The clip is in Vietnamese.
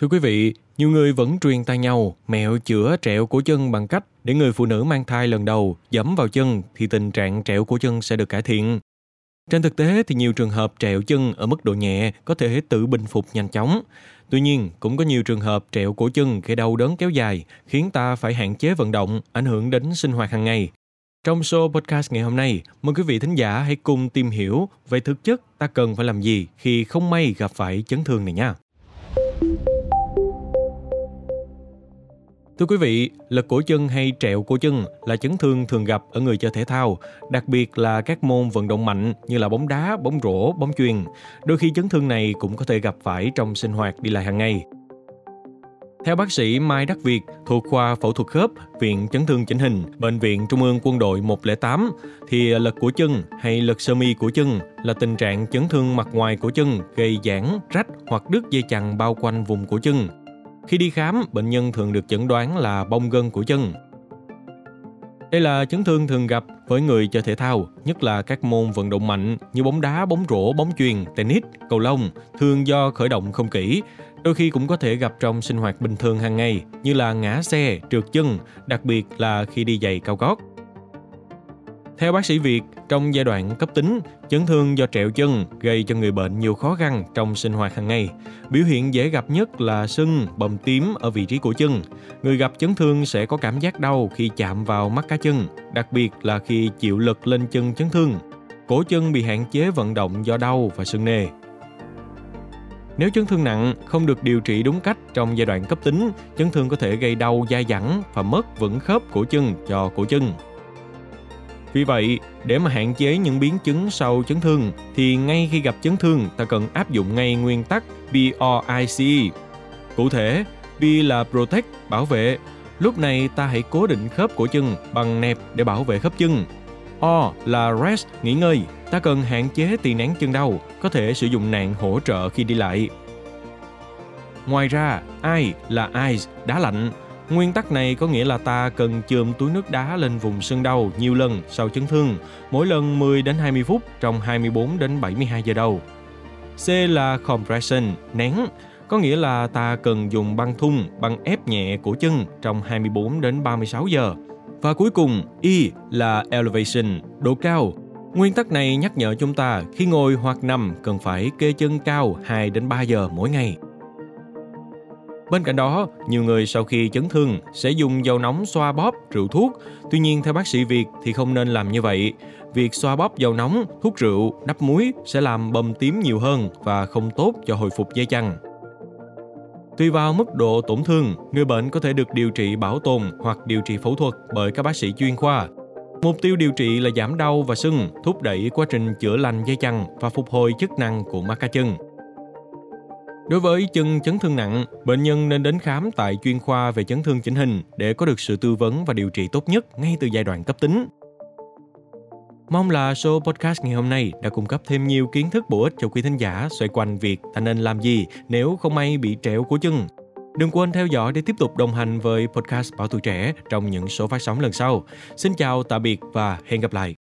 Thưa quý vị, nhiều người vẫn truyền tai nhau mẹo chữa trẹo cổ chân bằng cách để người phụ nữ mang thai lần đầu giẫm vào chân thì tình trạng trẹo cổ chân sẽ được cải thiện. Trên thực tế thì nhiều trường hợp trẹo chân ở mức độ nhẹ có thể tự bình phục nhanh chóng. Tuy nhiên, cũng có nhiều trường hợp trẹo cổ chân gây đau đớn kéo dài, khiến ta phải hạn chế vận động, ảnh hưởng đến sinh hoạt hàng ngày. Trong show podcast ngày hôm nay, mời quý vị thính giả hãy cùng tìm hiểu về thực chất ta cần phải làm gì khi không may gặp phải chấn thương này nha. Thưa quý vị, lật cổ chân hay trẹo cổ chân là chấn thương thường gặp ở người chơi thể thao, đặc biệt là các môn vận động mạnh như là bóng đá, bóng rổ, bóng chuyền. Đôi khi chấn thương này cũng có thể gặp phải trong sinh hoạt đi lại hàng ngày. Theo bác sĩ Mai Đắc Việt thuộc khoa phẫu thuật khớp, Viện Chấn Thương Chỉnh Hình, Bệnh viện Trung ương Quân đội 108, thì lật cổ chân hay lật sơ mi cổ chân là tình trạng chấn thương mặt ngoài cổ chân gây giãn, rách hoặc đứt dây chằng bao quanh vùng cổ chân. Khi đi khám, bệnh nhân thường được chẩn đoán là bong gân cổ chân. Đây là chấn thương thường gặp với người chơi thể thao, nhất là các môn vận động mạnh như bóng đá, bóng rổ, bóng chuyền, tennis, cầu lông, thường do khởi động không kỹ. Đôi khi cũng có thể gặp trong sinh hoạt bình thường hàng ngày như là ngã xe, trượt chân, đặc biệt là khi đi giày cao gót. Theo bác sĩ Việt, trong giai đoạn cấp tính, chấn thương do trẹo chân gây cho người bệnh nhiều khó khăn trong sinh hoạt hàng ngày. Biểu hiện dễ gặp nhất là sưng, bầm tím ở vị trí cổ chân. Người gặp chấn thương sẽ có cảm giác đau khi chạm vào mắt cá chân, đặc biệt là khi chịu lực lên chân chấn thương. Cổ chân bị hạn chế vận động do đau và sưng nề. Nếu chấn thương nặng, không được điều trị đúng cách trong giai đoạn cấp tính, chấn thương có thể gây đau dai dẳng và mất vững khớp cổ chân cho cổ chân. Vì vậy, để mà hạn chế những biến chứng sau chấn thương, thì ngay khi gặp chấn thương, ta cần áp dụng ngay nguyên tắc PRICE. Cụ thể, P là Protect, bảo vệ. Lúc này ta hãy cố định khớp cổ chân bằng nẹp để bảo vệ khớp chân. O là Rest, nghỉ ngơi. Ta cần hạn chế tì nén chân đau, có thể sử dụng nạn hỗ trợ khi đi lại. Ngoài ra, I là Ice, đá lạnh. Nguyên tắc này có nghĩa là ta cần chườm túi nước đá lên vùng sưng đau nhiều lần sau chấn thương, mỗi lần 10 đến 20 phút trong 24 đến 72 giờ đầu. C là Compression, nén, có nghĩa là ta cần dùng băng thun, băng ép nhẹ cổ chân trong 24 đến 36 giờ. Và cuối cùng, E là Elevation, độ cao. Nguyên tắc này nhắc nhở chúng ta khi ngồi hoặc nằm cần phải kê chân cao 2 đến 3 giờ mỗi ngày. Bên cạnh đó, nhiều người sau khi chấn thương sẽ dùng dầu nóng xoa bóp, rượu thuốc. Tuy nhiên, theo bác sĩ Việt thì không nên làm như vậy. Việc xoa bóp dầu nóng, thuốc rượu, đắp muối sẽ làm bầm tím nhiều hơn và không tốt cho hồi phục dây chằng. Tùy vào mức độ tổn thương, người bệnh có thể được điều trị bảo tồn hoặc điều trị phẫu thuật bởi các bác sĩ chuyên khoa. Mục tiêu điều trị là giảm đau và sưng, thúc đẩy quá trình chữa lành dây chằng và phục hồi chức năng của mắt cá chân. Đối với chân chấn thương nặng, bệnh nhân nên đến khám tại chuyên khoa về chấn thương chỉnh hình để có được sự tư vấn và điều trị tốt nhất ngay từ giai đoạn cấp tính. Mong là show podcast ngày hôm nay đã cung cấp thêm nhiều kiến thức bổ ích cho quý thính giả xoay quanh việc ta nên làm gì nếu không may bị trẹo cổ chân. Đừng quên theo dõi để tiếp tục đồng hành với podcast Bảo Tuổi Trẻ trong những số phát sóng lần sau. Xin chào, tạm biệt và hẹn gặp lại!